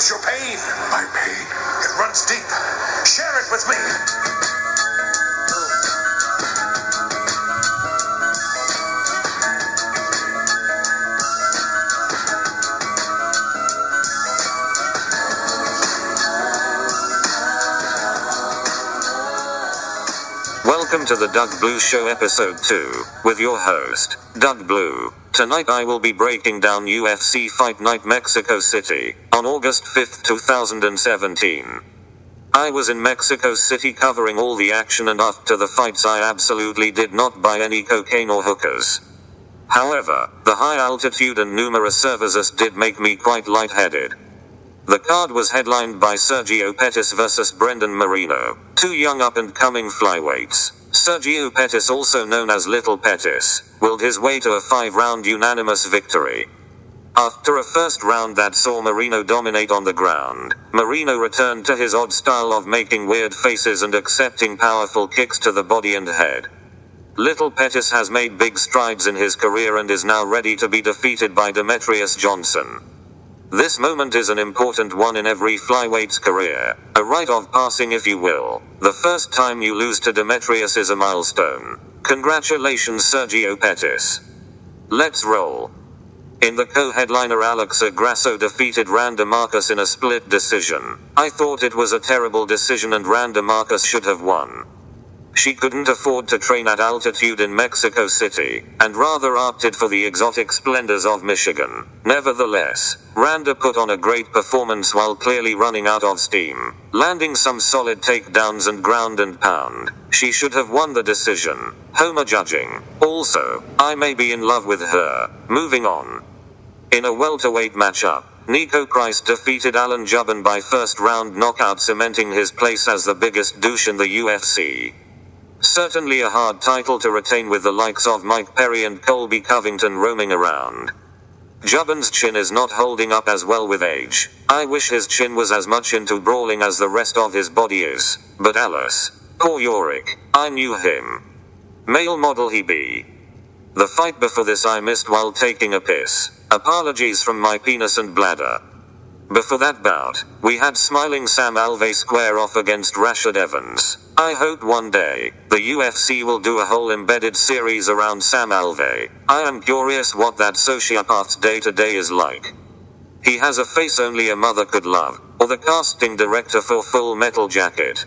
us your pain. My pain. It runs deep. Share it with me. Welcome to the Doug Blue Show episode 2, with your host, Doug Blue. Tonight I will be breaking down UFC Fight Night Mexico City, on August 5, 2017. I was in Mexico City covering all the action, and after the fights I absolutely did not buy any cocaine or hookers. However, the high altitude and numerous services did make me quite lightheaded. The card was headlined by Sergio Pettis vs. Brandon Moreno, two young up-and-coming flyweights. Sergio Pettis, also known as Little Pettis, willed his way to a 5-round unanimous victory. After a first round that saw Moreno dominate on the ground, Moreno returned to his odd style of making weird faces and accepting powerful kicks to the body and head. Little Pettis has made big strides in his career and is now ready to be defeated by Demetrius Johnson. This moment is an important one in every flyweight's career, a rite of passing if you will. The first time you lose to Demetrius is a milestone. Congratulations, Sergio Pettis. Let's roll. In the co-headliner, Alexa Grasso defeated Randa Markus in a split decision. I thought it was a terrible decision and Randa Markus should have won. She couldn't afford to train at altitude in Mexico City, and rather opted for the exotic splendors of Michigan. Nevertheless, Randa put on a great performance while clearly running out of steam, landing some solid takedowns and ground and pound. She should have won the decision. Homer judging. Also, I may be in love with her. Moving on. In a welterweight matchup, Nico Christ defeated Alan Jubbin by first round knockout, cementing his place as the biggest douche in the UFC. Certainly a hard title to retain with the likes of Mike Perry and Colby Covington roaming around. Jubbin's chin is not holding up as well with age. I wish his chin was as much into brawling as the rest of his body is, but alas. Poor Yorick, I knew him. Male model he be. The fight before this I missed while taking a piss. Apologies from my penis and bladder. Before that bout, we had smiling Sam Alvey square off against Rashad Evans. I hope one day, the UFC will do a whole embedded series around Sam Alvey. I am curious what that sociopath's day-to-day is like. He has a face only a mother could love, or the casting director for Full Metal Jacket.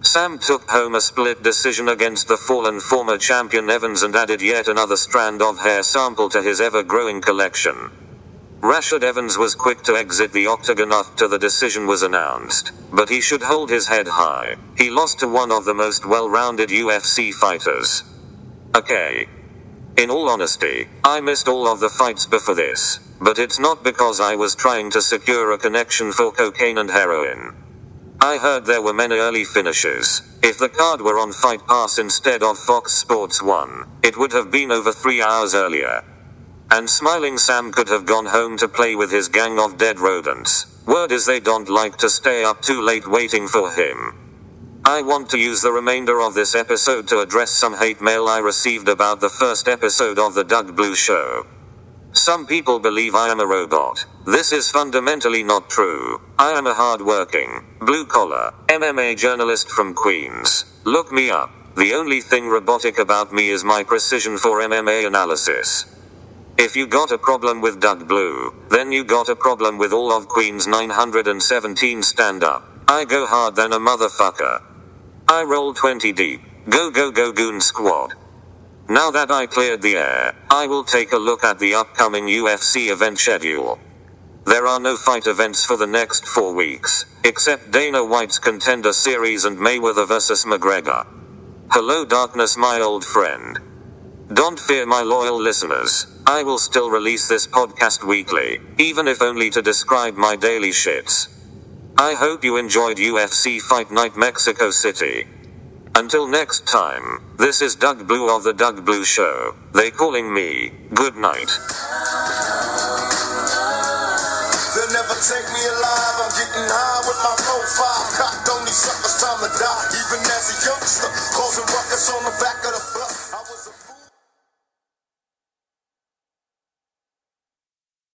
Sam took home a split decision against the fallen former champion Evans and added yet another strand of hair sample to his ever-growing collection. Rashad Evans was quick to exit the octagon after the decision was announced, but he should hold his head high. He lost to one of the most well-rounded UFC fighters. Okay. In all honesty, I missed all of the fights before this, but it's not because I was trying to secure a connection for cocaine and heroin. I heard there were many early finishes. If the card were on Fight Pass instead of Fox Sports 1, it would have been over 3 hours earlier. And smiling Sam could have gone home to play with his gang of dead rodents. Word is they don't like to stay up too late waiting for him. I want to use the remainder of this episode to address some hate mail I received about the first episode of the Doug Blue Show. Some people believe I am a robot. This is fundamentally not true. I am a hard-working, blue-collar, MMA journalist from Queens. Look me up. The only thing robotic about me is my precision for MMA analysis. If you got a problem with Doug Blue, then you got a problem with all of Queen's 917 stand-up. I go hard than a motherfucker. I roll 20 deep. Go go go goon squad. Now that I cleared the air, I will take a look at the upcoming UFC event schedule. There are no fight events for the next 4 weeks, except Dana White's Contender Series and Mayweather vs. McGregor. Hello darkness, my old friend. Don't fear, my loyal listeners. I will still release this podcast weekly, even if only to describe my daily shits. I hope you enjoyed UFC Fight Night Mexico City. Until next time, this is Doug Blue of the Doug Blue Show. They calling me. Good night. They'll never take me alive. I'm getting high with my profile. Cocked on these suckers, time to die. Even as a youngster, causing ruckus on the back of the bus.